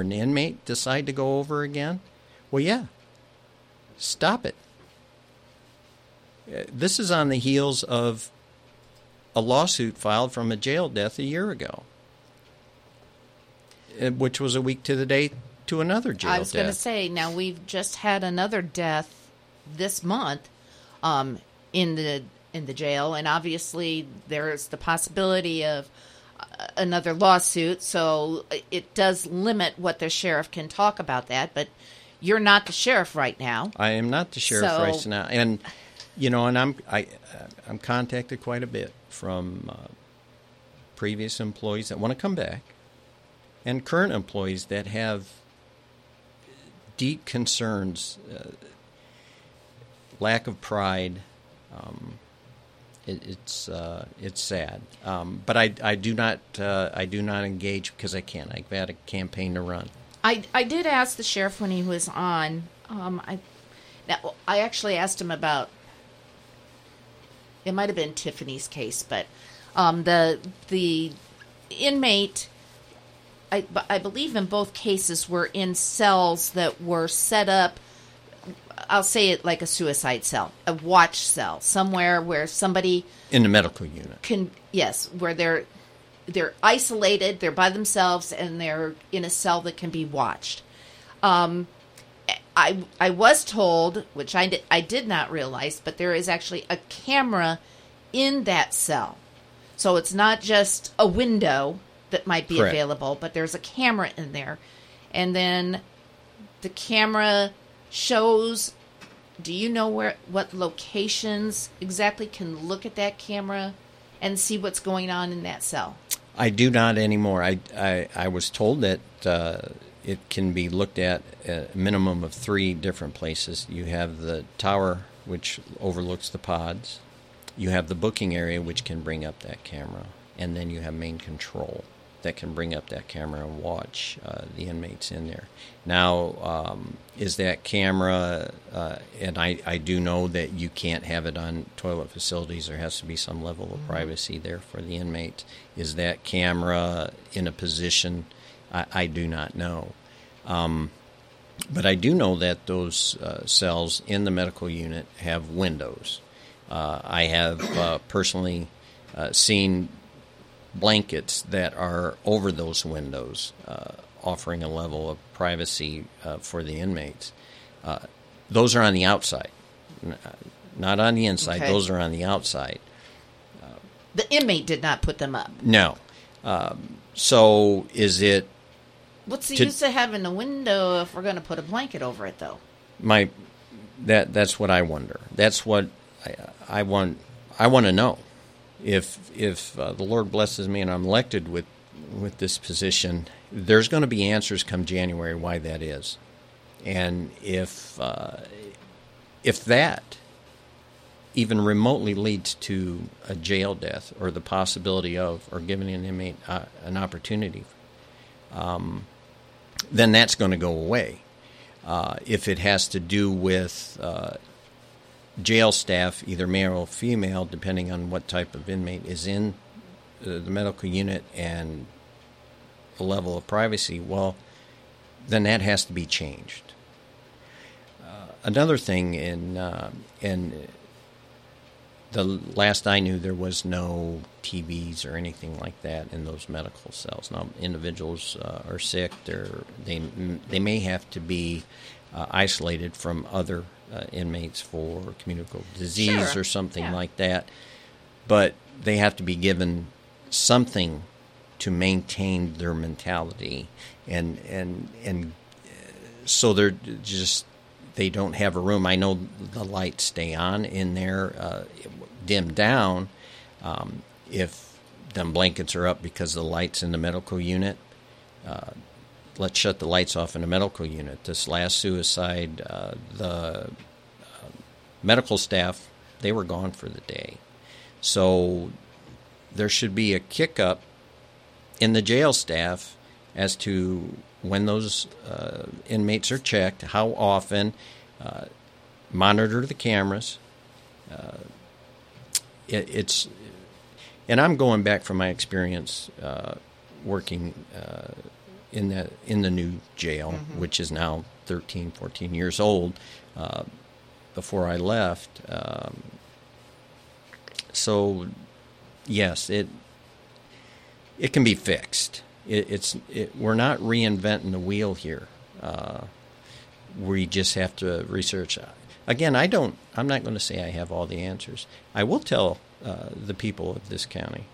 an inmate decide to go over again? Well, yeah. Stop it. This is on the heels of a lawsuit filed from a jail death a year ago, which was a week to the day to another jail death. I was going to say, now we've just had another death this month in the jail, and obviously there's the possibility of another lawsuit, so it does limit what the sheriff can talk about that, but you're not the sheriff right now. I am not the sheriff right now, and you know, and I'm contacted quite a bit from previous employees that want to come back and current employees that have deep concerns, lack of pride. It's sad, but I do not engage because I can't. I've had a campaign to run. I did ask the sheriff when he was on. I actually asked him about. It might have been Tiffany's case, but the inmate, I believe in both cases, were in cells that were set up. I'll say it like a suicide cell, a watch cell, somewhere where somebody in the medical unit can, yes, where they're isolated, they're by themselves, and they're in a cell that can be watched. I was told, which I did not realize, but there is actually a camera in that cell, so it's not just a window that might be correct. Available, but there's a camera in there, and then the camera shows. Do you know what locations exactly can look at that camera and see what's going on in that cell? I do not anymore. I was told that it can be looked at a minimum of three different places. You have the tower, which overlooks the pods. You have the booking area, which can bring up that camera. And then you have main control that can bring up that camera and watch the inmates in there. Now, is that camera, and I do know that you can't have it on toilet facilities. There has to be some level of privacy there for the inmates. Is that camera in a position? I do not know. But I do know that those cells in the medical unit have windows. I have personally seen blankets that are over those windows, offering a level of privacy for the inmates. Those are on the outside, not on the inside. Okay. Those are on the outside. The inmate did not put them up. No. So is it... What's the use of having a window if we're going to put a blanket over it, though? That's what I wonder. That's what I want. I want to know. If the Lord blesses me and I'm elected with this position, there's going to be answers come January why that is. And if that even remotely leads to a jail death or the possibility of or giving an inmate an opportunity, then that's going to go away. If it has to do with... jail staff, either male or female, depending on what type of inmate is in the medical unit and the level of privacy, well, then that has to be changed. Another thing, in the last I knew, there was no TVs or anything like that in those medical cells. Now, individuals are sick; they may have to be isolated from other inmates for communicable disease or something like that, but they have to be given something to maintain their mentality, and so they're just they don't have a room. I know the lights stay on in there, dimmed down, if them blankets are up because the lights in the medical unit. Let's shut the lights off in the medical unit. This last suicide, the medical staff, they were gone for the day. So there should be a kick up in the jail staff as to when those inmates are checked, how often, monitor the cameras. And I'm going back from my experience working in the new jail, mm-hmm. which is now 13, 14 years old, before I left. So, yes, it can be fixed. We're not reinventing the wheel here. We just have to research. Again, I'm not going to say I have all the answers. I will tell the people of this county,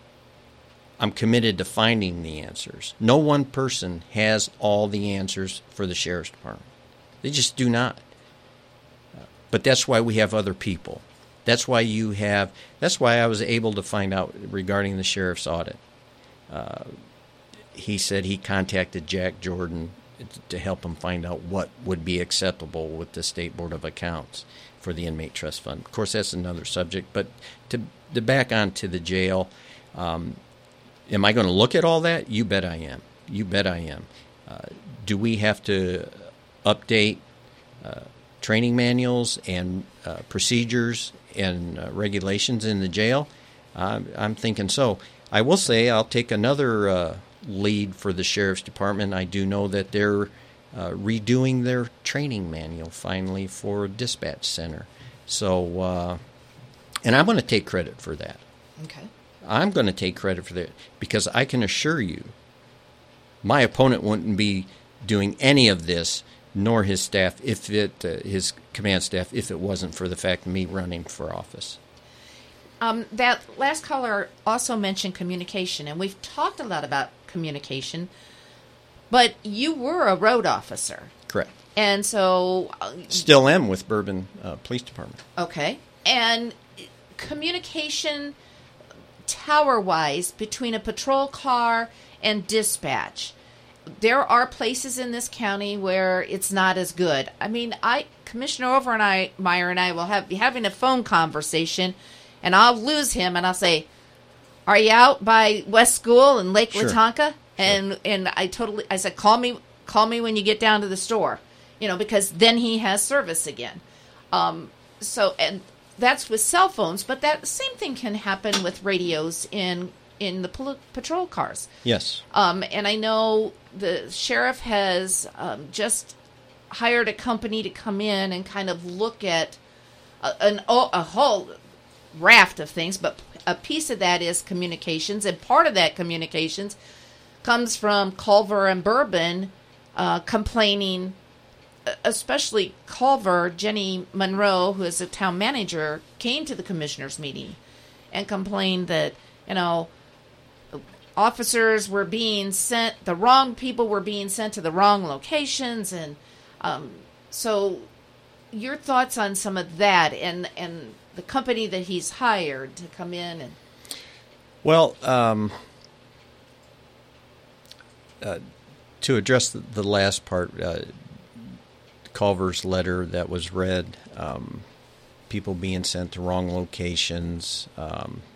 I'm committed to finding the answers. No one person has all the answers for the sheriff's department. They just do not. But that's why we have other people. That's why I was able to find out regarding the sheriff's audit. He said he contacted Jack Jordan to help him find out what would be acceptable with the State Board of Accounts for the inmate trust fund. Of course, that's another subject. But to back on to the jail, am I going to look at all that? You bet I am. Do we have to update training manuals and procedures and regulations in the jail? I'm thinking so. I will say I'll take another lead for the Sheriff's Department. I do know that they're redoing their training manual finally for dispatch center. So, and I'm going to take credit for that. Okay. I'm going to take credit for that because I can assure you my opponent wouldn't be doing any of this, nor his staff, his command staff, if it wasn't for the fact of me running for office. That last caller also mentioned communication, and we've talked a lot about communication, but you were a road officer. Correct. And so... still am with Bourbon Police Department. Okay. And communication tower-wise between a patrol car and dispatch, there are places in this county where it's not as good. I mean, Commissioner Overmeyer and I will be having a phone conversation, and I'll lose him, and I'll say, "Are you out by West School and Lake Minnetonka?" And I said, "Call me when you get down to the store," because then he has service again. And that's with cell phones, but that same thing can happen with radios in the patrol cars. Yes. And I know the sheriff has just hired a company to come in and kind of look at a whole raft of things, but a piece of that is communications, and part of that communications comes from Culver and Bourbon complaining, especially Culver. Jenny Monroe, who is a town manager, came to the commissioners' meeting and complained that, officers were being sent, the wrong people were being sent to the wrong locations, and so your thoughts on some of that and the company that he's hired to come in and... Well, to address the last part, Culver's letter that was read, people being sent to wrong locations,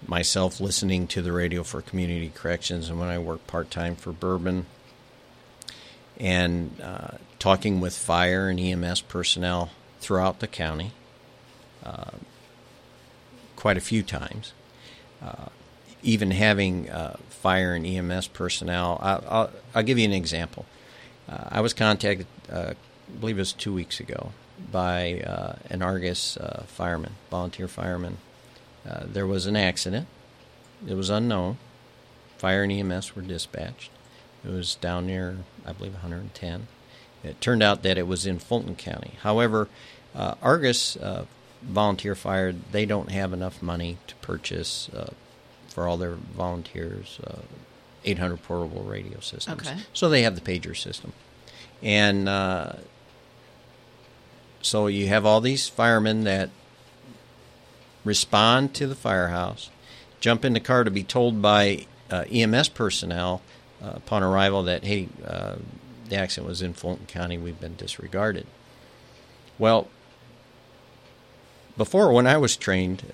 myself listening to the radio for community corrections, and when I worked part-time for Bourbon, and talking with fire and EMS personnel throughout the county quite a few times, even having fire and EMS personnel. I'll give you an example. I was contacted... I believe it was 2 weeks ago, by an Argus volunteer fireman. There was an accident. It was unknown. Fire and EMS were dispatched. It was down near, I believe, 110. It turned out that it was in Fulton County. However, Argus volunteer fire, they don't have enough money to purchase for all their volunteers 800 portable radio systems. Okay. So they have the pager system. And... so you have all these firemen that respond to the firehouse, jump in the car to be told by EMS personnel upon arrival that, hey, the accident was in Fulton County, we've been disregarded. Well, before, when I was trained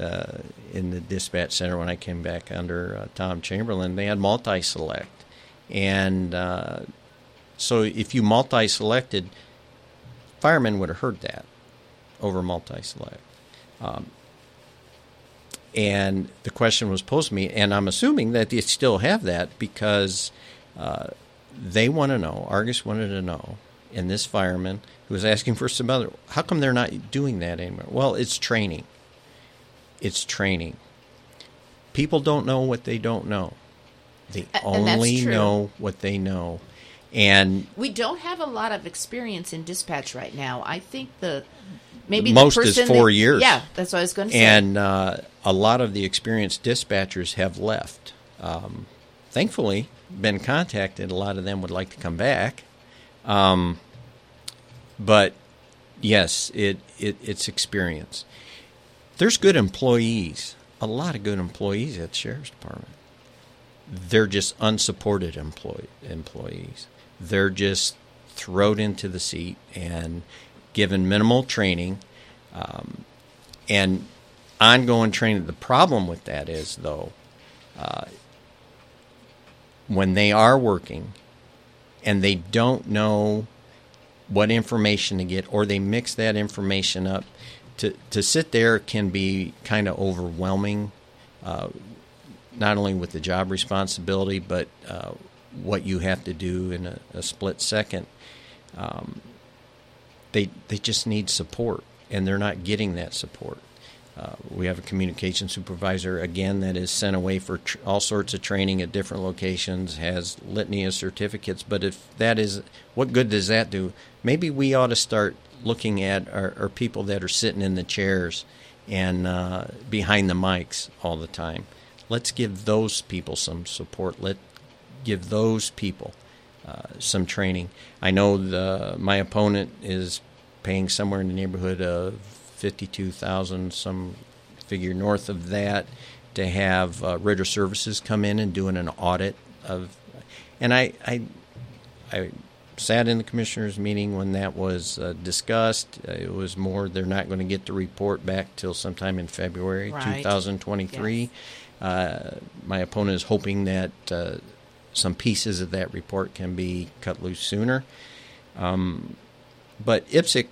in the dispatch center, when I came back under Tom Chamberlain, they had multi-select. And so if you multi-selected, firemen would have heard that over multi-select. And the question was posed to me, and I'm assuming that they still have that because They want to know, Argus wanted to know, and this fireman who was asking for some other, how come they're not doing that anymore? Well, it's training. It's training. People don't know what they don't know. They only know what they know. And we don't have a lot of experience in dispatch right now. I think most is 4 years. Yeah, that's what I was going to say. And a lot of the experienced dispatchers have left. Thankfully, been contacted. A lot of them would like to come back. But yes, it's experience. There's good employees. A lot of good employees at the Sheriff's Department. They're just unsupported employees. They're just thrown into the seat and given minimal training and ongoing training. The problem with that is, though, when they are working and they don't know what information to get, or they mix that information up, to sit there can be kind of overwhelming, not only with the job responsibility, but what you have to do in a split second. They just need support, and they're not getting that support. We have a communication supervisor, again, that is sent away for all sorts of training at different locations, has litany of certificates. But if that is, what good does that do? Maybe we ought to start looking at our people that are sitting in the chairs and behind the mics all the time. Let's give those people some support. Let's give those people some training. I know my opponent is paying somewhere in the neighborhood of $52,000, some figure north of that, to have Ritter Services come in and doing an audit of. And I sat in the commissioners' meeting when that was discussed. It was more they're not going to get the report back till sometime in February, right, 2023. Yes. My opponent is hoping that some pieces of that report can be cut loose sooner. But IPSC,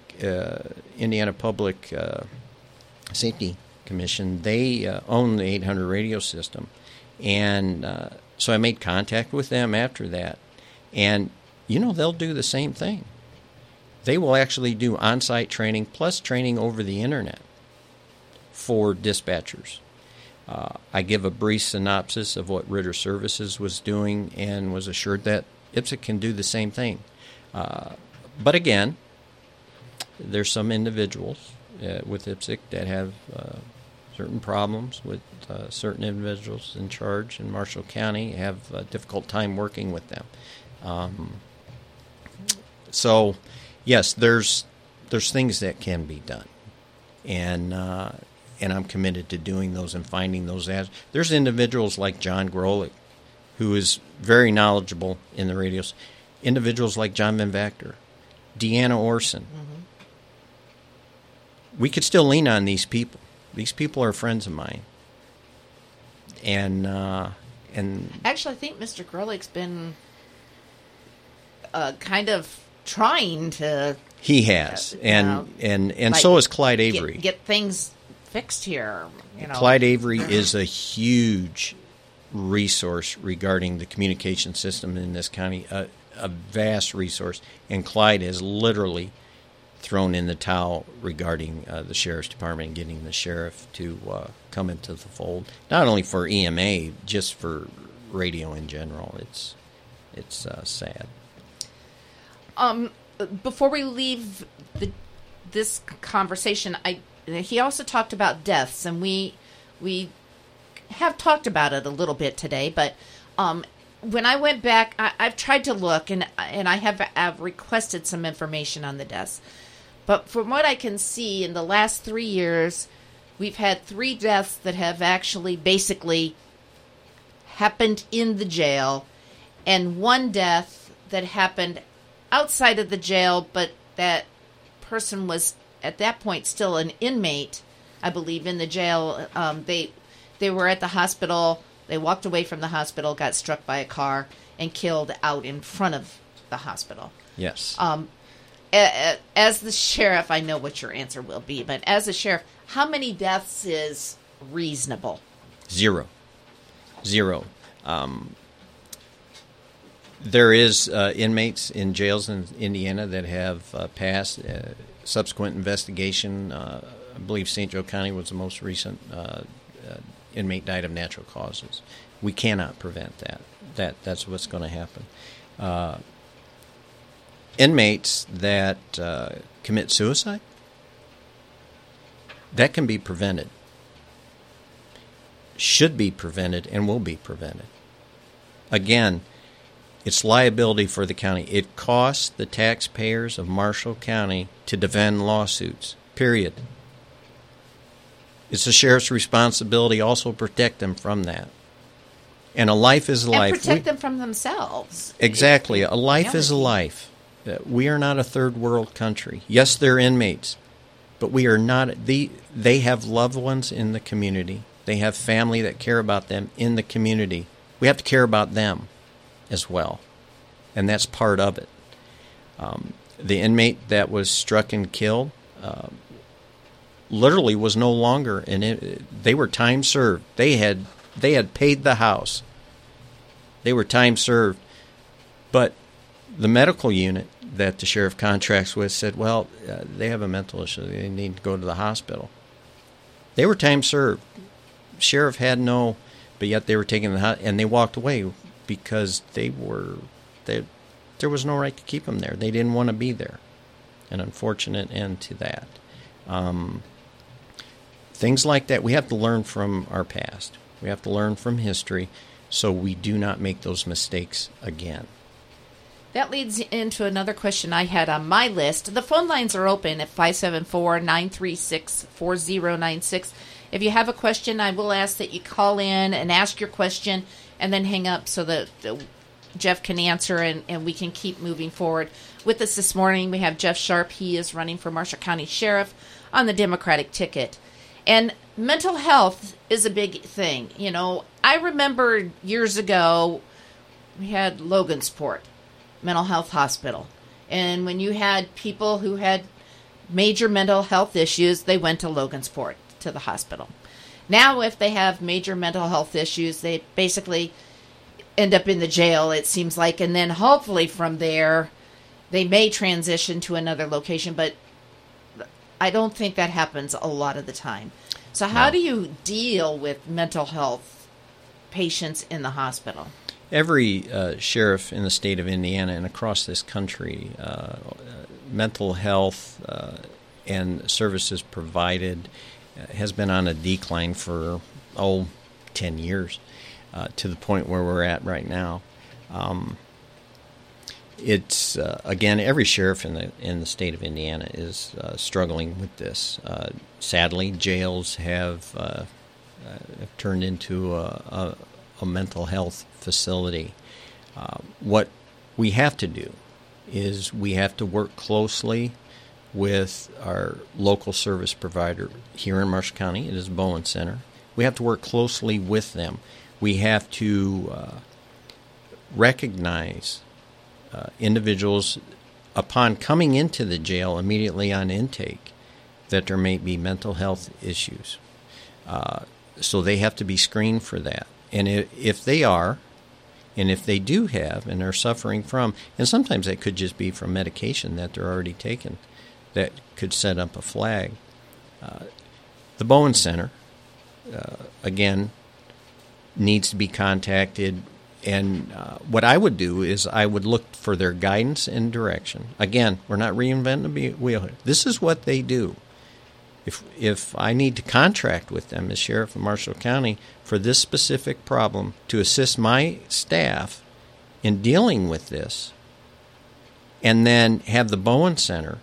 Indiana Public Safety Commission, they own the 800 radio system. And so I made contact with them after that. And, they'll do the same thing. They will actually do on-site training plus training over the Internet for dispatchers. I give a brief synopsis of what Ritter Services was doing and was assured that IPSC can do the same thing. But again, there's some individuals with IPSC that have certain problems with certain individuals in charge in Marshall County, have a difficult time working with them. So, yes, there's things that can be done. And I'm committed to doing those and finding those ads. There's individuals like John Grolich, who is very knowledgeable in the radios. Individuals like John Van Vactor, Deanna Orson. Mm-hmm. We could still lean on these people. These people are friends of mine. And actually, I think Mr. Grolich's been kind of trying to. He has, and like, so is Clyde Avery. Get things fixed here. Clyde Avery is a huge resource regarding the communication system in this county, a vast resource. And Clyde has literally thrown in the towel regarding the Sheriff's Department and getting the sheriff to come into the fold, not only for EMA, just for radio in general. It's sad. Before we leave this conversation, he also talked about deaths, and we have talked about it a little bit today. But when I went back, I've tried to look, and I have requested some information on the deaths. But from what I can see, in the last 3 years, we've had 3 deaths that have actually basically happened in the jail, and 1 death that happened outside of the jail, but that person was at that point still an inmate, I believe, in the jail. They were at the hospital. They walked away from the hospital, got struck by a car, and killed out in front of the hospital. Yes. As the sheriff, I know what your answer will be, but as a sheriff, how many deaths is reasonable? Zero. There is inmates in jails in Indiana that have passed subsequent investigation. I believe St. Joe County was the most recent inmate died of natural causes. We cannot prevent that. That's what's going to happen. Inmates that commit suicide, that can be prevented, should be prevented, and will be prevented. Again, it's liability for the county. It costs the taxpayers of Marshall County to defend lawsuits, period. It's the sheriff's responsibility also to protect them from that. And a life is a life. And protect them from themselves. Exactly. A life is a life. We are not a third world country. Yes, they're inmates, but we are not. They have loved ones in the community. They have family that care about them in the community. We have to care about them as well, and that's part of it. The inmate that was struck and killed literally was no longer they were time served. They had paid the house. They were time served. But the medical unit that the sheriff contracts with said, well, they have a mental issue. They need to go to the hospital. They were time served. Sheriff had no, but yet they were taking the hospital, and they walked away because there was no right to keep them there. They didn't want to be there. An unfortunate end to that. Things like that, we have to learn from our past. We have to learn from history so we do not make those mistakes again. That leads into another question I had on my list. The phone lines are open at 574-936-4096. If you have a question, I will ask that you call in and ask your question and then hang up so that Jeff can answer and we can keep moving forward. With us this morning, we have Jeff Sharp. He is running for Marshall County Sheriff on the Democratic ticket. And mental health is a big thing. You know, I remember years ago we had Logansport Mental Health Hospital. And when you had people who had major mental health issues, they went to Logansport, to the hospital. Now, if they have major mental health issues, they basically end up in the jail, it seems like. And then hopefully from there, they may transition to another location. But I don't think that happens a lot of the time. So how do you deal with mental health patients in the hospital? Every sheriff in the state of Indiana and across this country, mental health and services provided has been on a decline for, 10 years to the point where we're at right now. It's again, every sheriff in the state of Indiana is struggling with this. Sadly, jails have turned into a mental health facility. What we have to do is we have to work closely with our local service provider here in Marshall County. It is Bowen Center. We have to work closely with them. We have to recognize individuals upon coming into the jail immediately on intake that there may be mental health issues. So they have to be screened for that. And if they are, and if they do have and are suffering from, and sometimes that could just be from medication that they're already taking, that could set up a flag. The Bowen Center, again, needs to be contacted. And what I would do is I would look for their guidance and direction. Again, we're not reinventing the wheel here. This is what they do. If I need to contract with them as sheriff of Marshall County for this specific problem to assist my staff in dealing with this, and then have the Bowen Center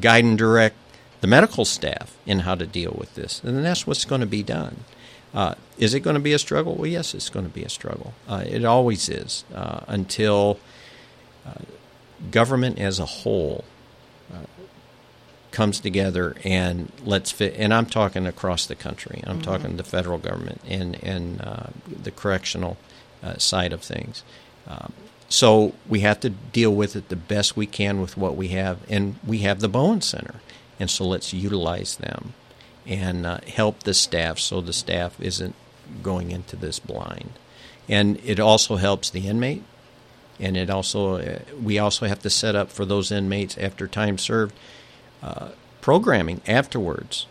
guide and direct the medical staff in how to deal with this, and that's what's going to be done. Is it going to be a struggle? Well, yes, it's going to be a struggle. It always is until government as a whole comes together and and I'm talking across the country. I'm talking the federal government and the correctional side of things. So we have to deal with it the best we can with what we have. And we have the Bowen Center. And so let's utilize them and help the staff so the staff isn't going into this blind. And it also helps the inmate. And it also, we also have to set up for those inmates after time served programming afterwards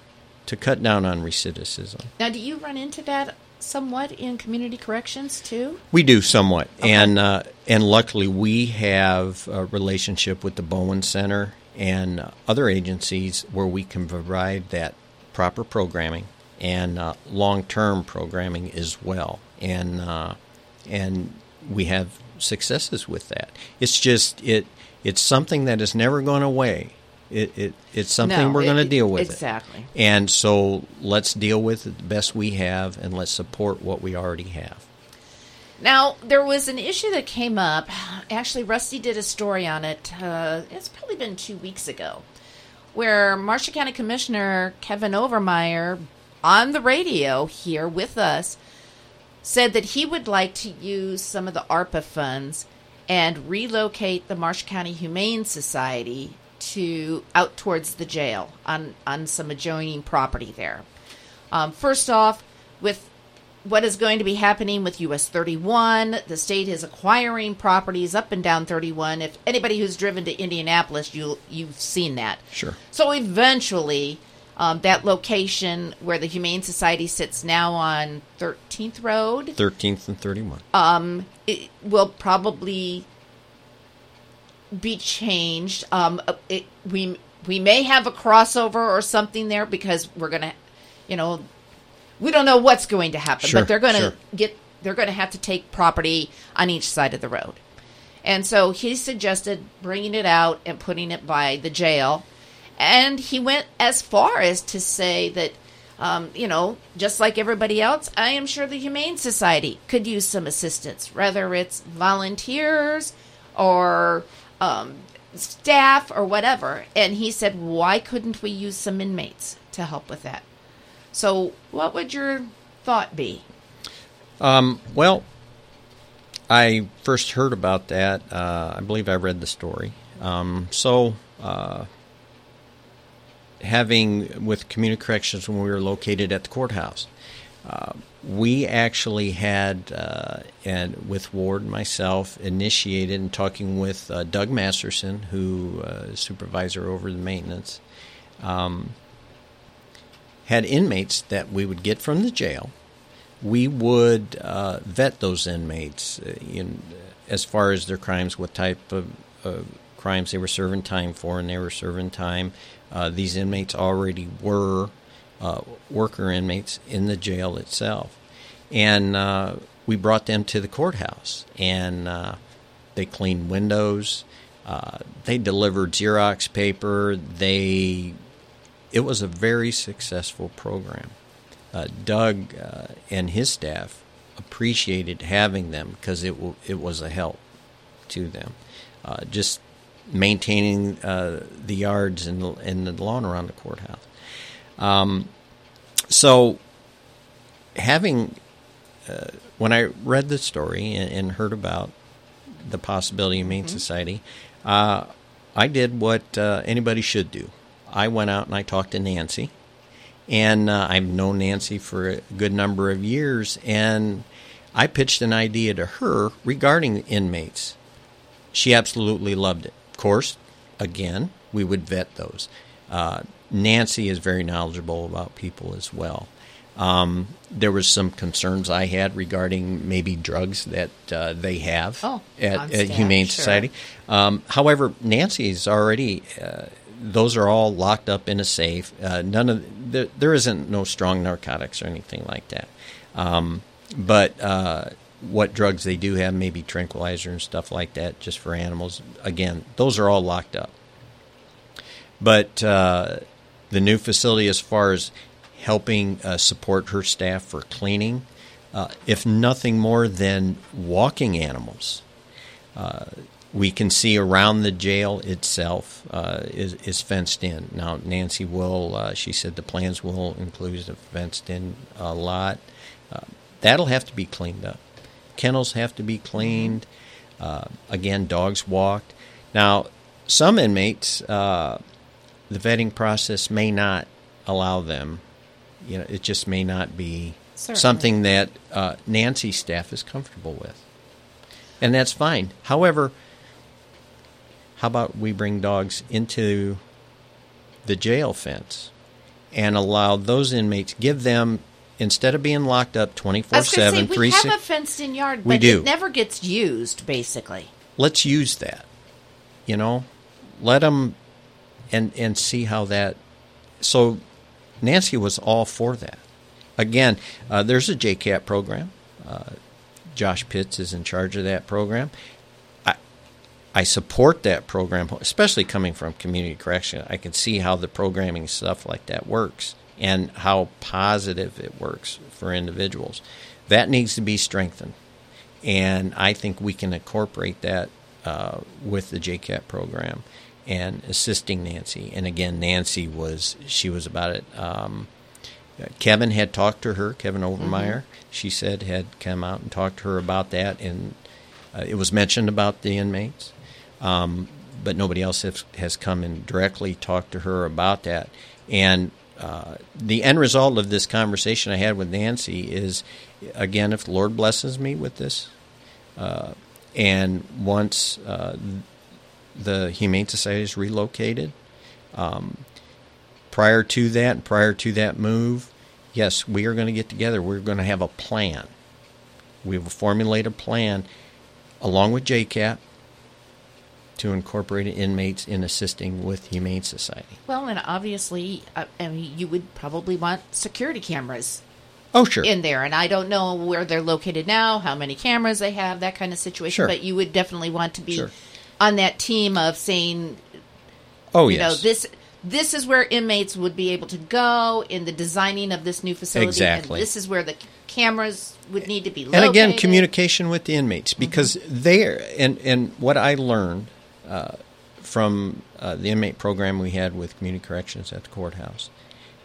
to cut down on recidivism. Now, do you run into that somewhat in community corrections too? We do somewhat, okay. And luckily we have a relationship with the Bowen Center and other agencies where we can provide that proper programming and long-term programming as well, and we have successes with that. It's just it's something that is never going away. It's something we're going to deal with. Exactly. And so let's deal with it the best we have, and let's support what we already have. Now, there was an issue that came up. Actually, Rusty did a story on it. It's probably been 2 weeks ago, where Marshall County Commissioner Kevin Overmeyer, on the radio here with us, said that he would like to use some of the ARPA funds and relocate the Marshall County Humane Society to out towards the jail on some adjoining property there. First off, with what is going to be happening with US 31, the state is acquiring properties up and down 31. If anybody who's driven to Indianapolis, you've seen that. Sure. So eventually, that location where the Humane Society sits now on 13th Road, 13th and 31, it will probably be changed. We may have a crossover or something there because we're gonna, we don't know what's going to happen, sure, but they're gonna they're gonna have to take property on each side of the road, and so he suggested bringing it out and putting it by the jail, and he went as far as to say that, just like everybody else, I am sure the Humane Society could use some assistance, whether it's volunteers or staff or whatever. And he said, why couldn't we use some inmates to help with that? So what would your thought be? Well, I first heard about that. I believe I read the story. Having with community corrections when we were located at the courthouse, we actually had, and with Ward and myself, initiated and talking with Doug Masterson, who is supervisor over the maintenance, had inmates that we would get from the jail. We would vet those inmates as far as their crimes, what type of crimes they were serving time for, and they were serving time. These inmates already were worker inmates in the jail itself. And we brought them to the courthouse, and they cleaned windows. They delivered Xerox paper. It was a very successful program. Doug and his staff appreciated having them because it was a help to them. Just maintaining the yards and the lawn around the courthouse. So having, when I read the story and heard about the possibility of Humane Society, I did what anybody should do. I went out and I talked to Nancy, and I've known Nancy for a good number of years, and I pitched an idea to her regarding inmates. She absolutely loved it. Of course, again, we would vet those. Nancy is very knowledgeable about people as well. There was some concerns I had regarding maybe drugs that they have at Humane Society. However, Nancy's already, those are all locked up in a safe. There isn't no strong narcotics or anything like that. What drugs they do have, maybe tranquilizer and stuff like that, just for animals. Again, those are all locked up. But the new facility, as far as helping support her staff for cleaning, if nothing more than walking animals, we can see around the jail itself is fenced in. Now, Nancy will, she said the plans will include a fenced-in lot. That'll have to be cleaned up. Kennels have to be cleaned. Again, dogs walked. Now, some inmates, the vetting process may not allow them. It just may not be something that Nancy's staff is comfortable with. and that's fine. However, how about we bring dogs into the jail fence and allow those inmates, give them, instead of being locked up 24/7, 365. We have a fenced-in yard, but it never gets used, basically. Let's use that, you know. Let them and see how that. So Nancy was all for that. Again, there's a JCAP program. Josh Pitts is in charge of that program. I support that program, especially coming from community correction. I can see how the programming stuff like that works and how positive it works for individuals. That needs to be strengthened. And I think we can incorporate that with the JCAP program and assisting Nancy. And again, Nancy was about it. Kevin had talked to her, Kevin Overmeyer, she said, had come out and talked to her about that. And it was mentioned about the inmates, but nobody else has come and directly talked to her about that. And the end result of this conversation I had with Nancy is, again, if the Lord blesses me with this, and once the Humane Society is relocated, prior to that move, yes, we are going to get together. We're going to have a plan. We will formulate a plan along with JCAP to incorporate inmates in assisting with Humane Society. Well, and obviously, you would probably want security cameras. Oh, sure. In there, and I don't know where they're located now, how many cameras they have, that kind of situation. Sure. But you would definitely want to be on that team of saying, know, this is where inmates would be able to go in the designing of this new facility. Exactly. And this is where the cameras would need to be located. And again, communication with the inmates, because and what I learned from the inmate program we had with community corrections at the courthouse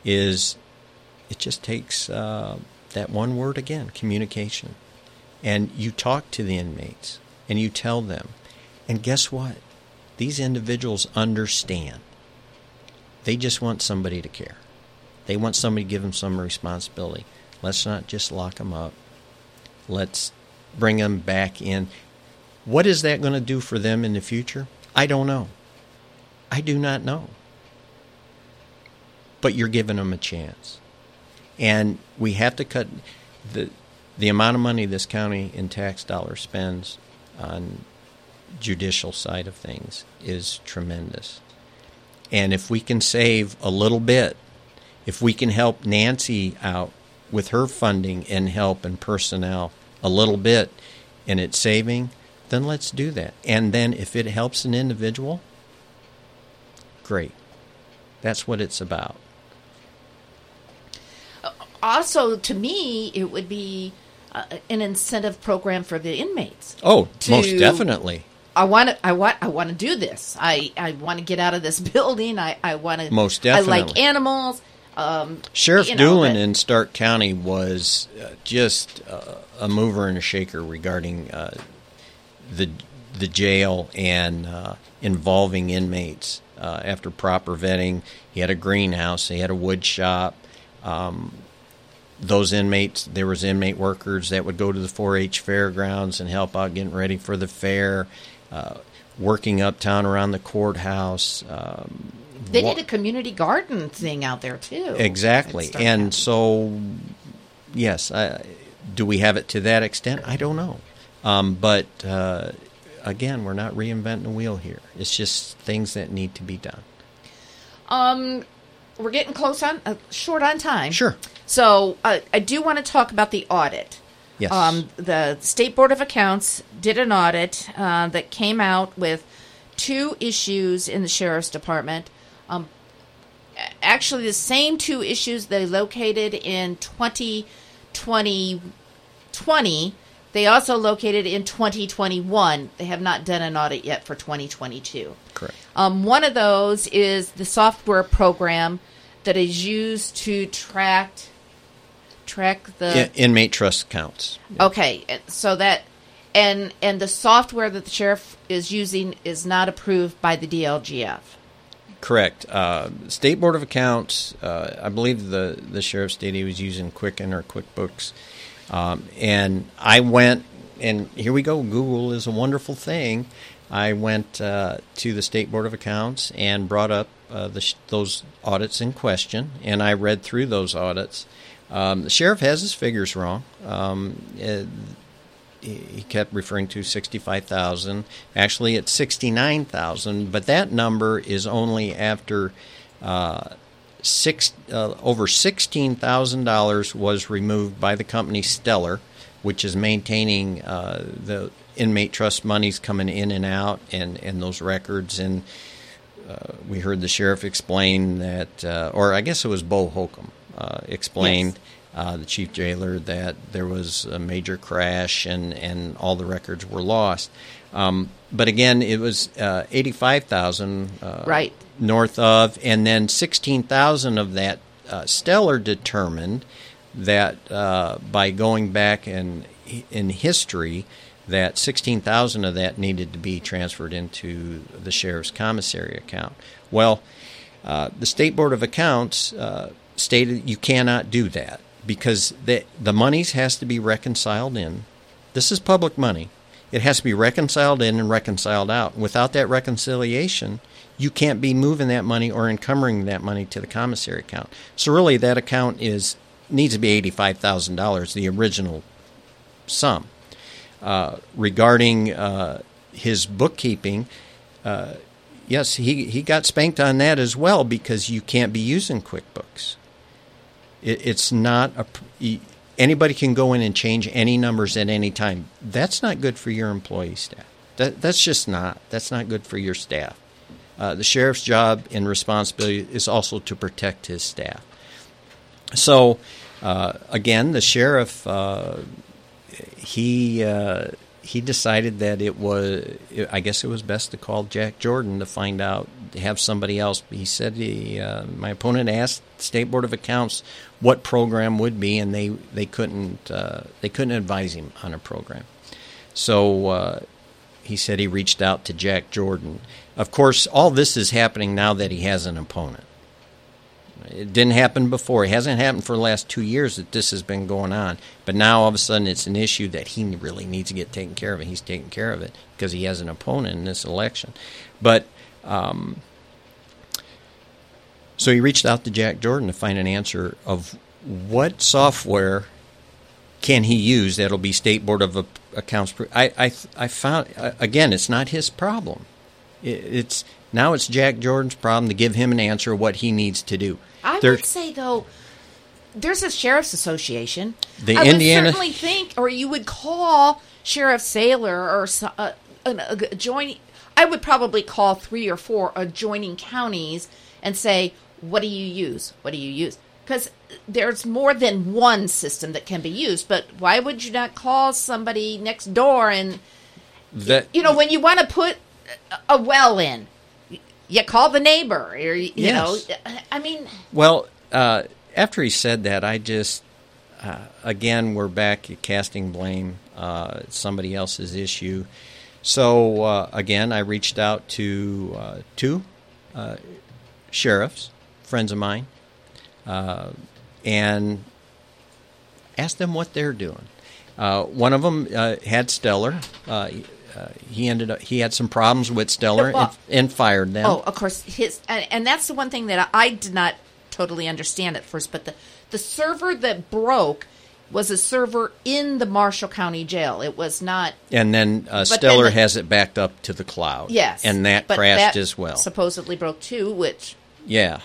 is it just takes that one word again, communication. And you talk to the inmates and you tell them. And guess what? These individuals understand. They just want somebody to care. They want somebody to give them some responsibility. Let's not just lock them up. Let's bring them back in. What is that going to do for them in the future? I don't know. I do not know. But you're giving them a chance. And we have to cut the amount of money this county in tax dollars spends on judicial side of things is tremendous. And if we can save a little bit, if we can help Nancy out with her funding and help and personnel a little bit, and it's saving, then let's do that. And then if it helps an individual, great. That's what it's about. Also, to me, it would be an incentive program for the inmates. Oh, most definitely. I want to do this. I want to get out of this building. I want to. Most definitely. I like animals. Sheriff Doolin in Stark County was just a mover and a shaker regarding the jail and involving inmates after proper vetting. He had a greenhouse. He had a wood shop. Those inmates, there was inmate workers that would go to the 4-H fairgrounds and help out getting ready for the fair. Working uptown around the courthouse. They did a community garden thing out there, too. Exactly. And so, yes, do we have it to that extent? I don't know. But, again, we're not reinventing the wheel here. It's just things that need to be done. We're getting short on time. Sure. So I do want to talk about the audit. Yes. The State Board of Accounts did an audit that came out with two issues in the Sheriff's Department. Actually, the same two issues they located in 2020, they also located in 2021. They have not done an audit yet for 2022. Correct. One of those is the software program that is used to track the inmate trust accounts. Yeah. Okay, so that and the software that the sheriff is using is not approved by the DLGF. Correct. State Board of Accounts. I believe the sheriff's deputy was using QuickBooks, and I went and here we go, Google is a wonderful thing. I went to the State Board of Accounts and brought up those audits in question, and I read through those audits. The sheriff has his figures wrong. He kept referring to 65,000. Actually, it's 69,000, but that number is only after over $16,000 was removed by the company Stellar, which is maintaining the inmate trust monies coming in and out and those records. And we heard the sheriff explain that, or I guess it was Bo Holcomb explained, yes, the chief jailer, that there was a major crash and all the records were lost. But again, it was 85,000 right, north of, and then 16,000 of that Stellar determined that by going back in history, that 16,000 of that needed to be transferred into the sheriff's commissary account. Well, the State Board of Accounts stated you cannot do that because the monies has to be reconciled in. This is public money. It has to be reconciled in and reconciled out. Without that reconciliation, you can't be moving that money or encumbering that money to the commissary account. So really that account needs to be $85,000, the original sum. Regarding his bookkeeping, yes, he got spanked on that as well because you can't be using QuickBooks. It's not anybody can go in and change any numbers at any time. That's not good for your employee staff. That's not good for your staff. The sheriff's job and responsibility is also to protect his staff. So, again, the sheriff, he decided that it was, I guess it was best to call Jack Jordan to find out, to have somebody else. He said my opponent asked the State Board of Accounts what program would be, and they couldn't advise him on a program. So he said he reached out to Jack Jordan. Of course, all this is happening now that he has an opponent. It didn't happen before. It hasn't happened for the last 2 years that this has been going on. But now all of a sudden it's an issue that he really needs to get taken care of, and he's taking care of it because he has an opponent in this election. But so he reached out to Jack Jordan to find an answer of what software can he use that'll be State Board of Accounts. I found, again, it's not his problem. Now it's Jack Jordan's problem to give him an answer what he needs to do. I would say, though, there's a Sheriff's Association. I would certainly think, or you would call Sheriff Saylor or an adjoining. I would probably call 3 or 4 adjoining counties and say, what do you use? What do you use? Because there's more than one system that can be used. But why would you not call somebody next door? And, when you want to put a well in, you call the neighbor, or, you know, I mean. Well, after he said that, I just, again, we're back at casting blame. It's somebody else's issue. So, again, I reached out to two sheriffs, friends of mine, and asked them what they're doing. One of them had Stellar. He had some problems with Stellar and fired them. Oh, of course, and that's the one thing that I did not totally understand at first. But the server that broke was a server in the Marshall County Jail. It was not. And then Stellar has it backed up to the cloud. Yes, and that crashed as well. Supposedly broke too, which. Yeah.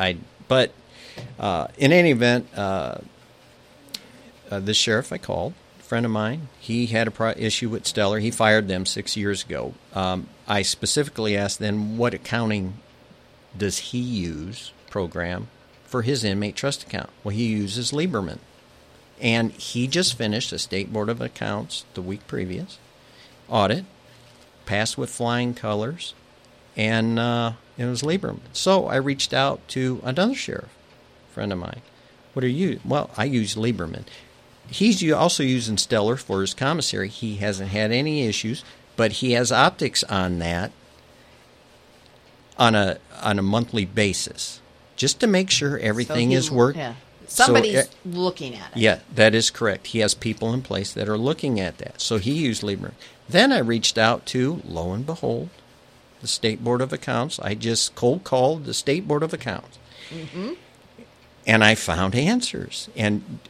In any event, the sheriff I called. Friend of mine, he had a issue with Stellar. He fired them 6 years ago. I specifically asked then what accounting does he use program for his inmate trust account. Well, he uses Lieberman, and he just finished a State Board of Accounts the week previous audit, passed with flying colors, and it was Lieberman. So I reached out to another sheriff, friend of mine. What are you? Well, I use Lieberman. He's also using Stellar for his commissary. He hasn't had any issues, but he has optics on that on a monthly basis just to make sure everything is worked. Yeah. Somebody's looking at it. Yeah, that is correct. He has people in place that are looking at that. So he used Lieberman. Then I reached out to, lo and behold, the State Board of Accounts. I just cold called the State Board of Accounts. Mm-hmm. And I found answers. And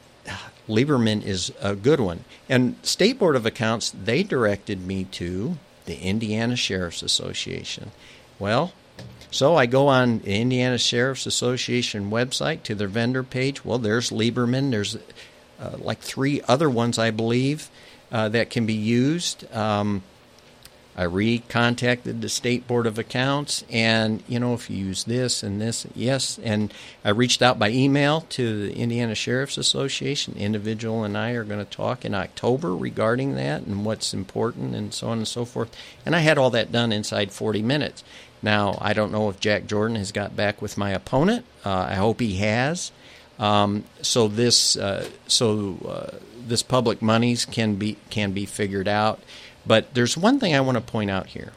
Lieberman is a good one. And State Board of Accounts, they directed me to the Indiana Sheriff's Association. Well, so I go on the Indiana Sheriff's Association website to their vendor page. Well, there's Lieberman. There's like three other ones, I believe, that can be used. I recontacted the State Board of Accounts, and, you know, if you use this and this, yes. And I reached out by email to the Indiana Sheriff's Association. The individual and I are going to talk in October regarding that and what's important and so on and so forth. And I had all that done inside 40 minutes. Now, I don't know if Jack Jordan has got back with my opponent. I hope he has. So this public monies can be figured out. But there's one thing I want to point out here.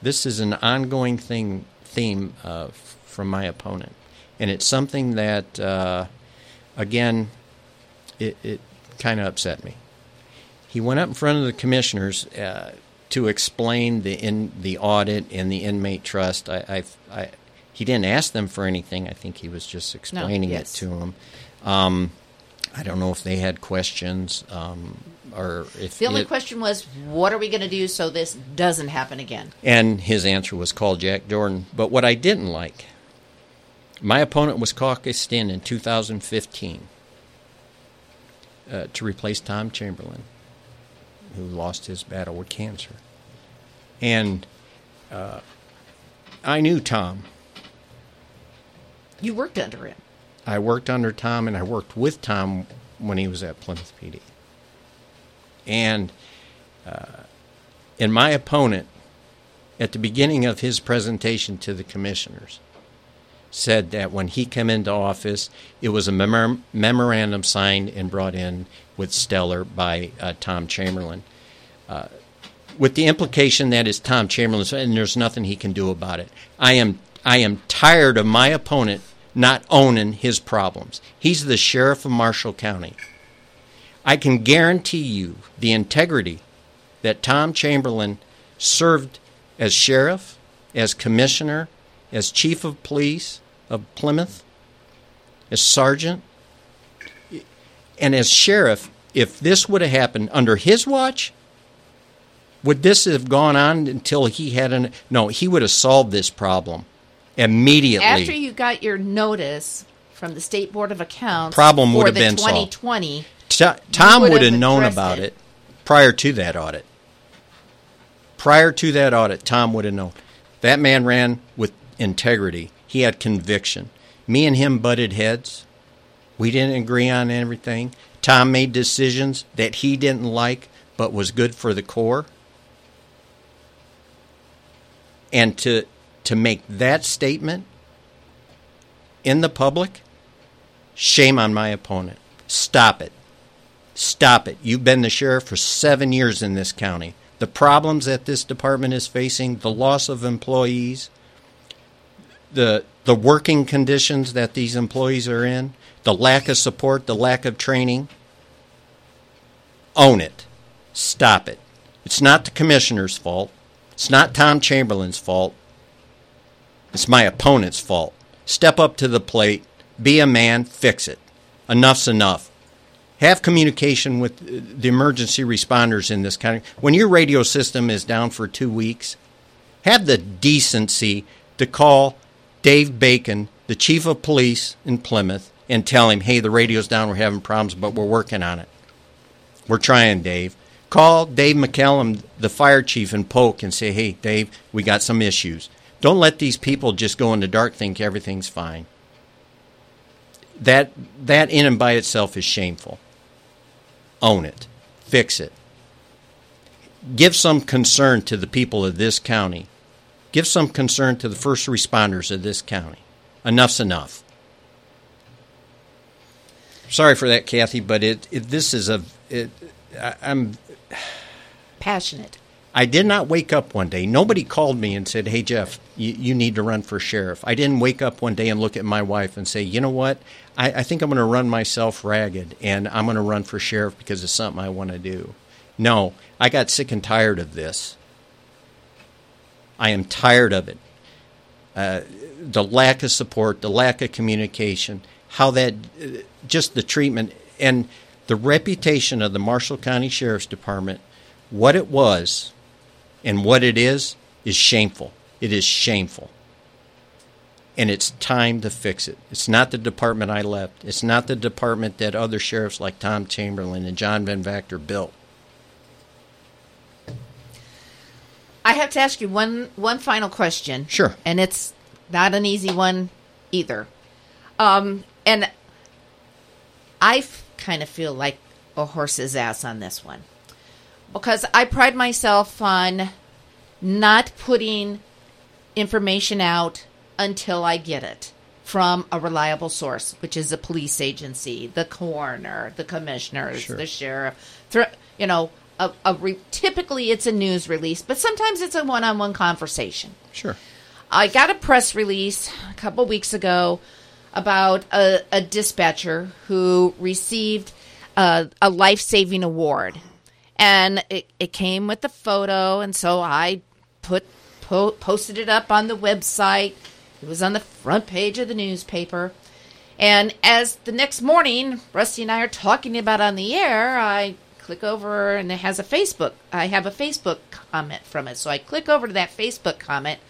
This is an ongoing theme from my opponent. And it's something that, again, it kind of upset me. He went up in front of the commissioners to explain the audit and the inmate trust. He didn't ask them for anything. I think he was just explaining it to them. I don't know if they had questions. Or if the only question was, what are we going to do so this doesn't happen again? And his answer was, call Jack Jordan. But what I didn't like, my opponent was caucused in 2015 to replace Tom Chamberlain, who lost his battle with cancer. And I knew Tom. You worked under him. I worked under Tom, and I worked with Tom when he was at Plymouth PD. And my opponent, at the beginning of his presentation to the commissioners, said that when he came into office, it was a memorandum signed and brought in with Stellar by Tom Chamberlain, with the implication that it's Tom Chamberlain's and there's nothing he can do about it. I am tired of my opponent not owning his problems. He's the sheriff of Marshall County. I can guarantee you the integrity that Tom Chamberlain served as sheriff, as commissioner, as chief of police of Plymouth, as sergeant, and as sheriff. If this would have happened under his watch, would this have gone on until he had he would have solved this problem immediately. After you got your notice from the State Board of Accounts, problem would have been 2020 solved. Tom would have known about it prior to that audit. Tom would have known. That man ran with integrity. He had conviction. Me and him butted heads. We didn't agree on everything. Tom made decisions that he didn't like but was good for the Corps. And to make that statement in the public, shame on my opponent. Stop it. Stop it. You've been the sheriff for 7 years in this county. The problems that this department is facing, the loss of employees, the working conditions that these employees are in, the lack of support, the lack of training. Own it. Stop it. It's not the commissioner's fault. It's not Tom Chamberlain's fault. It's my opponent's fault. Step up to the plate. Be a man. Fix it. Enough's enough. Have communication with the emergency responders in this county. When your radio system is down for 2 weeks, have the decency to call Dave Bacon, the chief of police in Plymouth, and tell him, hey, the radio's down, we're having problems, but we're working on it. We're trying, Dave. Call Dave McCallum, the fire chief in Polk, and say, hey, Dave, we got some issues. Don't let these people just go in the dark, think everything's fine. That in and by itself is shameful. Own it. Fix it. Give some concern to the people of this county. Give some concern to the first responders of this county. Enough's enough. Sorry for that, Kathy, but this is I'm passionate. I did not wake up one day. Nobody called me and said, hey, Jeff, you need to run for sheriff. I didn't wake up one day and look at my wife and say, you know what? I think I'm going to run myself ragged and I'm going to run for sheriff because it's something I want to do. No, I got sick and tired of this. I am tired of it. The lack of support, the lack of communication, how that, just the treatment and the reputation of the Marshall County Sheriff's Department, what it was and what it is shameful. It is shameful. And it's time to fix it. It's not the department I left. It's not the department that other sheriffs like Tom Chamberlain and John Van Vactor built. I have to ask you one final question. Sure. And it's not an easy one either. And I kind of feel like a horse's ass on this one because I pride myself on not putting information out until I get it from a reliable source, which is a police agency, the coroner, the commissioners, sure. The sheriff, you know, typically it's a news release, but sometimes it's a one-on-one conversation. Sure. I got a press release a couple weeks ago about a dispatcher who received a life-saving award. And it came with the photo, and so I posted it up on the website. It was on the front page of the newspaper. And as the next morning, Rusty and I are talking about on the air, I click over and it has a Facebook. I have a Facebook comment from it. So I click over to that Facebook comment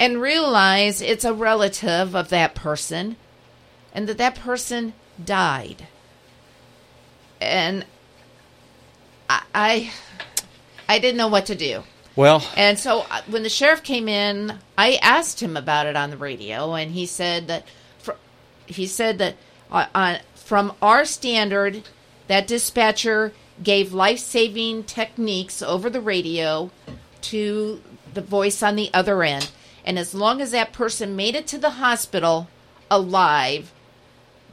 and realize it's a relative of that person and that person died. And I didn't know what to do. Well, and so when the sheriff came in, I asked him about it on the radio, and he said that from our standard, that dispatcher gave life-saving techniques over the radio to the voice on the other end. And as long as that person made it to the hospital alive,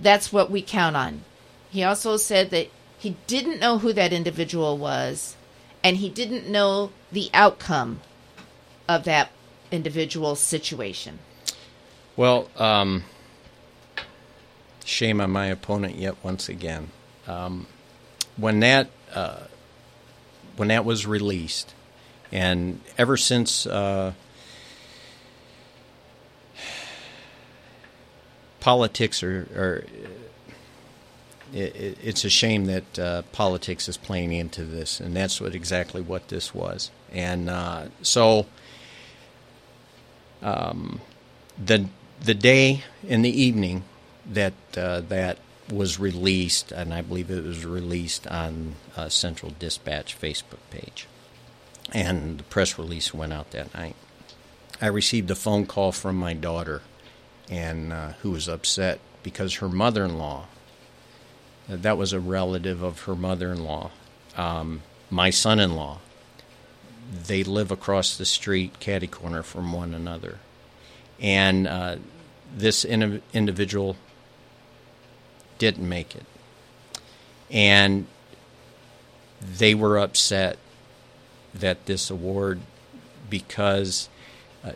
that's what we count on. He also said that he didn't know who that individual was, and he didn't know the outcome of that individual's situation. Well, shame on my opponent yet once again. When that was released, and ever since politics it's a shame that politics is playing into this, and that's exactly what this was. And so the day in the evening that that was released, and I believe it was released on Central Dispatch Facebook page, and the press release went out that night. I received a phone call from my daughter, and who was upset because her mother-in-law, that was a relative of her mother-in-law, my son-in-law, they live across the street, catty corner from one another, and this individual didn't make it, and they were upset that this award, because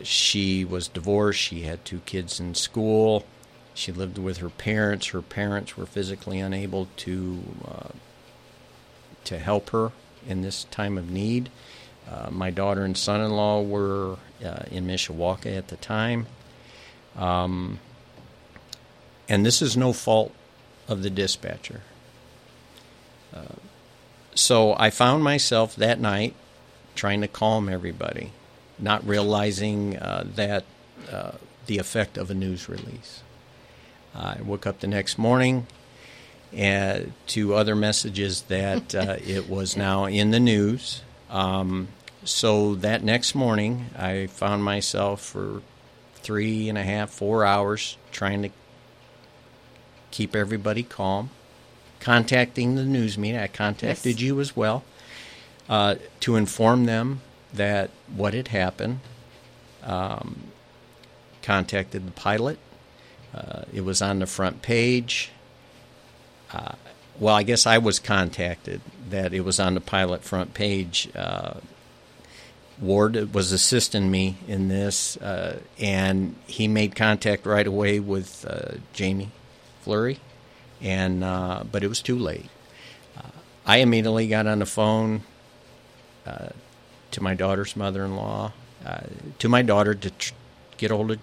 she was divorced, she had two kids in school, she lived with her parents were physically unable to help her in this time of need. My daughter and son-in-law were in Mishawaka at the time, and this is no fault of the dispatcher. So I found myself that night trying to calm everybody, not realizing that the effect of a news release. I woke up the next morning to other messages that it was now in the news. So that next morning, I found myself for 4 hours trying to keep everybody calm, contacting the news media. I contacted you as well to inform them that what had happened, contacted the pilot. It was on the front page. Well, I guess I was contacted that it was on the pilot front page Ward was assisting me in this, and he made contact right away with Jamie Fleury, and but it was too late. I immediately got on the phone to my daughter's mother-in-law, to my daughter to get hold of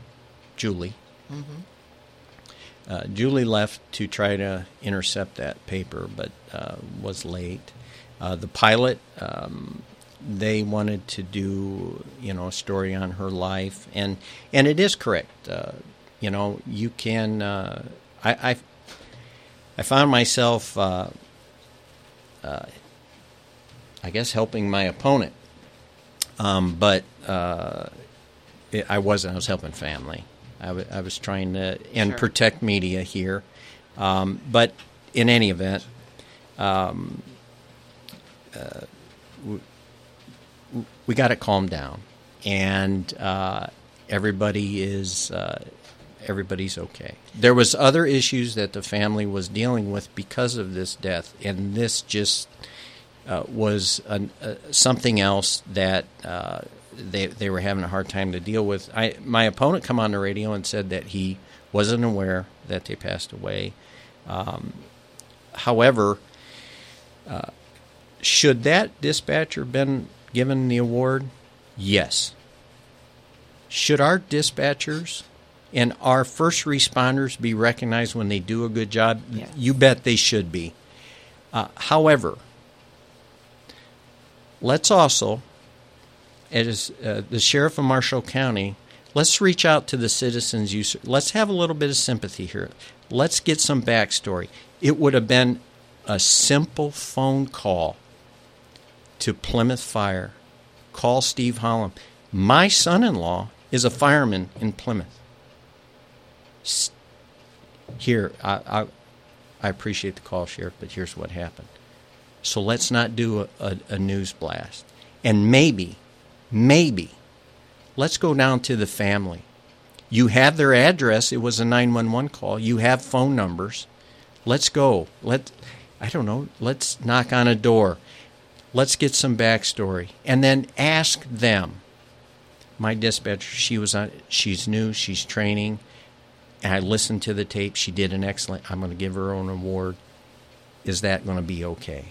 Julie. Mm-hmm. Julie left to try to intercept that paper, but was late. The pilot, they wanted to do, you know, a story on her life, and it is correct. You know, you can. I found myself, I guess, helping my opponent, but I wasn't. I was helping family. I was trying to protect media here, but in any event, we got it calmed down, and everybody's okay. There was other issues that the family was dealing with because of this death, and this just was something else that. They were having a hard time to deal with. My opponent come on the radio and said that he wasn't aware that they passed away. However, should that dispatcher been given the award? Yes. Should our dispatchers and our first responders be recognized when they do a good job? Yes. You bet they should be. However, let's also... as the sheriff of Marshall County, let's reach out to the citizens. Let's have a little bit of sympathy here. Let's get some backstory. It would have been a simple phone call to Plymouth Fire. Call Steve Holland. My son-in-law is a fireman in Plymouth. Here, I appreciate the call, Sheriff, but here's what happened. So let's not do a news blast. And maybe let's go down to the family. You have their address. It was a 911 call. You have phone numbers. Let's go. Let's knock on a door. Let's get some backstory. And then ask them. My dispatcher, she's new, she's training, and I listened to the tape. She did an excellent, I'm going to give her an award. Is that going to be okay?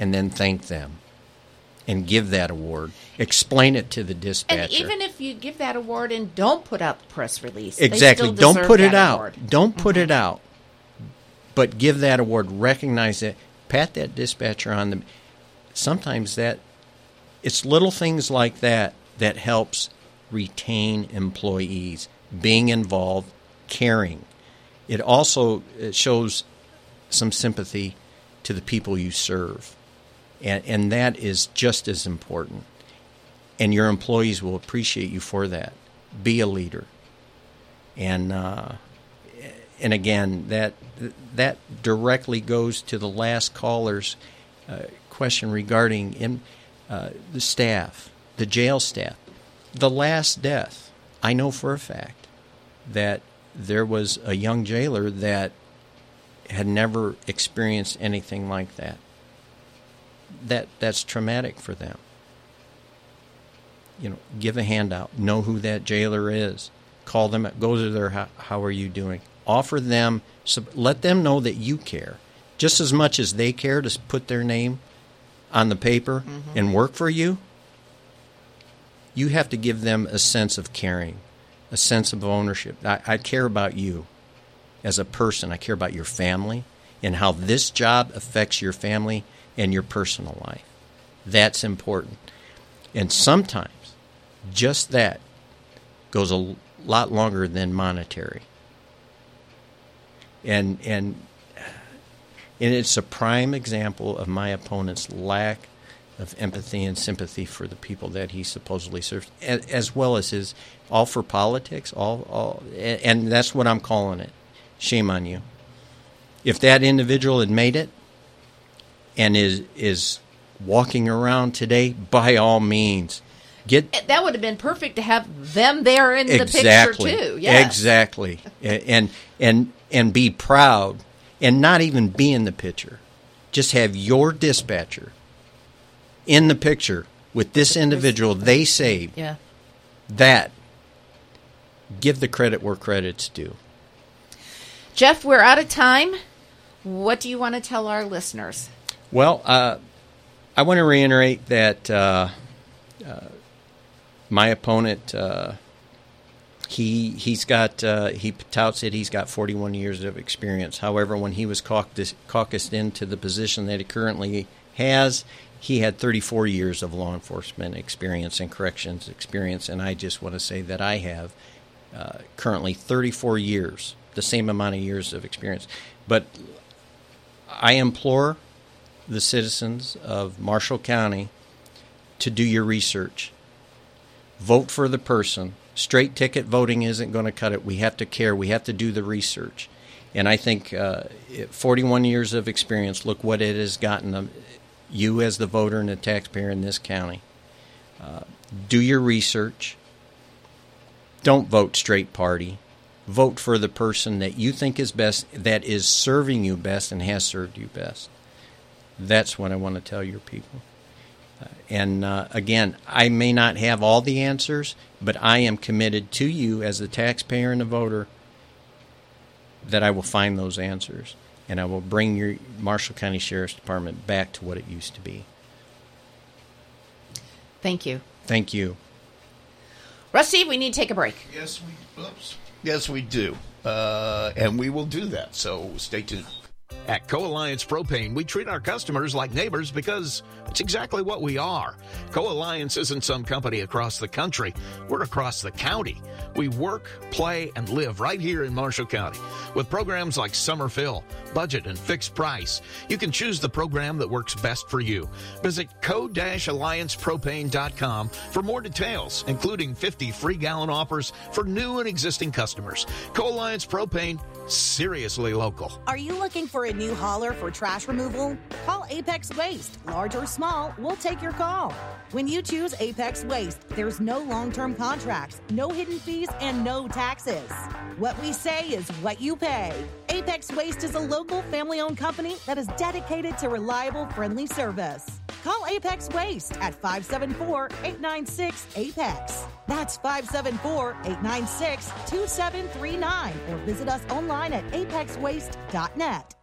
And then thank them. And give that award. Explain it to the dispatcher. And even if you give that award and don't put out the press release, exactly, they still don't put it out. Award. Don't put it out. But give that award. Recognize it. Pat that dispatcher on the. Sometimes it's little things like that that helps retain employees, being involved, caring. It also shows some sympathy to the people you serve. And that is just as important. And your employees will appreciate you for that. Be a leader. And again, that directly goes to the last caller's question regarding the staff, the jail staff. The last death, I know for a fact that there was a young jailer that had never experienced anything like that. That's traumatic for them. You know, give a handout. Know who that jailer is. Call them. Go to their house. How are you doing? Offer them. Let them know that you care, just as much as they care to put their name on the paper and work for you. You have to give them a sense of caring, a sense of ownership. I care about you as a person. I care about your family and how this job affects your family and your personal life. That's important. And sometimes just that goes a lot longer than monetary. And it's a prime example of my opponent's lack of empathy and sympathy for the people that he supposedly serves, as well as his all for politics, all and that's what I'm calling it. Shame on you. If that individual had made it, and is walking around today, by all means. That would have been perfect to have them there in the picture too. Yes. Exactly. and be proud and not even be in the picture. Just have your dispatcher in the picture with this individual they say that. Give the credit where credit's due. Jeff, we're out of time. What do you want to tell our listeners? Well, I want to reiterate that my opponent, he touts that he's got 41 years of experience. However, when he was caucused into the position that he currently has, he had 34 years of law enforcement experience and corrections experience, and I just want to say that I have currently 34 years, the same amount of years of experience. But I implore the citizens of Marshall County to do your research. Vote for the person. Straight ticket voting isn't going to cut it. We have to care. We have to do the research. And I think 41 years of experience, look what it has gotten them, you as the voter and the taxpayer in this county. Do your research. Don't vote straight party. Vote for the person that you think is best, that is serving you best and has served you best. That's what I want to tell your people. And again, I may not have all the answers, but I am committed to you as the taxpayer and the voter that I will find those answers. And I will bring your Marshall County Sheriff's Department back to what it used to be. Thank you. Thank you. Rusty, we need to take a break. Yes, we do. And we will do that. So stay tuned. At Co-Alliance Propane, we treat our customers like neighbors because it's exactly what we are. Co-Alliance isn't some company across the country. We're across the county. We work, play, and live right here in Marshall County. With programs like Summer Fill, Budget, and Fixed Price, you can choose the program that works best for you. Visit co-alliancepropane.com for more details, including 50 free gallon offers for new and existing customers. Co-Alliance Propane, seriously local. Are you looking for a new hauler for trash removal? Call Apex Waste. Large or small, we'll take your call. When you choose Apex Waste, there's no long-term contracts, no hidden fees, and no taxes. What we say is what you pay. Apex Waste is a local family-owned company that is dedicated to reliable, friendly service. Call Apex Waste at 574-896-APEX. That's 574-896-2739. Or visit us online at apexwaste.net.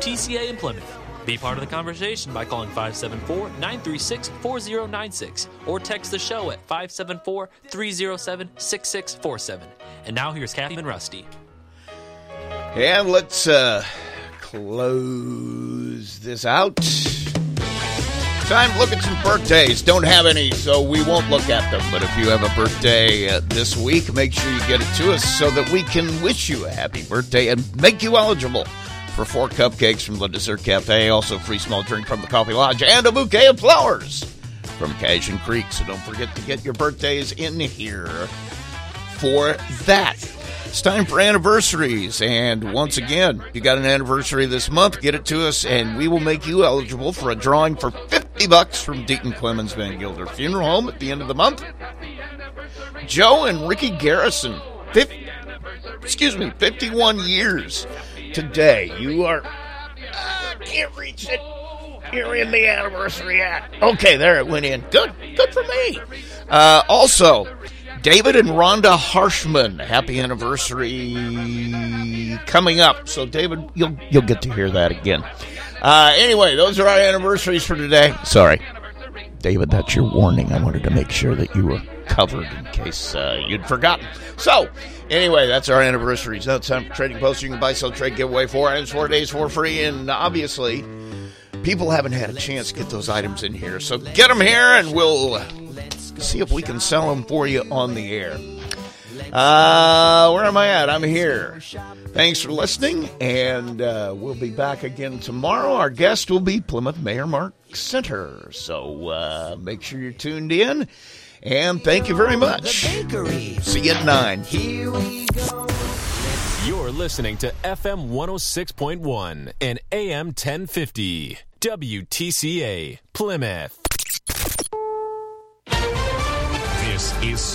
TCA in Plymouth. Be part of the conversation by calling 574-936-4096 or text the show at 574-307-6647. And now here's Kathy and Rusty. And let's close this out. Time to look at some birthdays. Don't have any, so we won't look at them. But if you have a birthday this week, make sure you get it to us so that we can wish you a happy birthday and make you eligible for 4 cupcakes from the Dessert Cafe, also free small drink from the Coffee Lodge, and a bouquet of flowers from Cashin Creek. So don't forget to get your birthdays in here for that. It's time for anniversaries, and once again, if you got an anniversary this month, get it to us, and we will make you eligible for a drawing for $50 from Deacon Clemens Van Gilder Funeral Home at the end of the month. Joe and Ricky Garrison, 51 years. Today, you are, can't reach it. You're in the Anniversary Act. Okay, there it went in. Good for me. Also, David and Rhonda Harshman, happy anniversary coming up. So, David, you'll get to hear that again. Anyway, those are our anniversaries for today. Sorry. David, that's your warning. I wanted to make sure that you were covered in case you'd forgotten. So, anyway, that's our anniversaries. Now it's time for Trading Post. You can buy, sell, trade, give away 4 items, 4 days for free. And obviously, people haven't had a chance to get those items in here. So get them here, and we'll see if we can sell them for you on the air. Where am I at? I'm here. Thanks for listening, and we'll be back again tomorrow. Our guest will be Plymouth Mayor Mark Center. So make sure you're tuned in, and thank you very much. See you at 9. Here we go. You're listening to FM 106.1 and AM 1050. WTCA, Plymouth. This is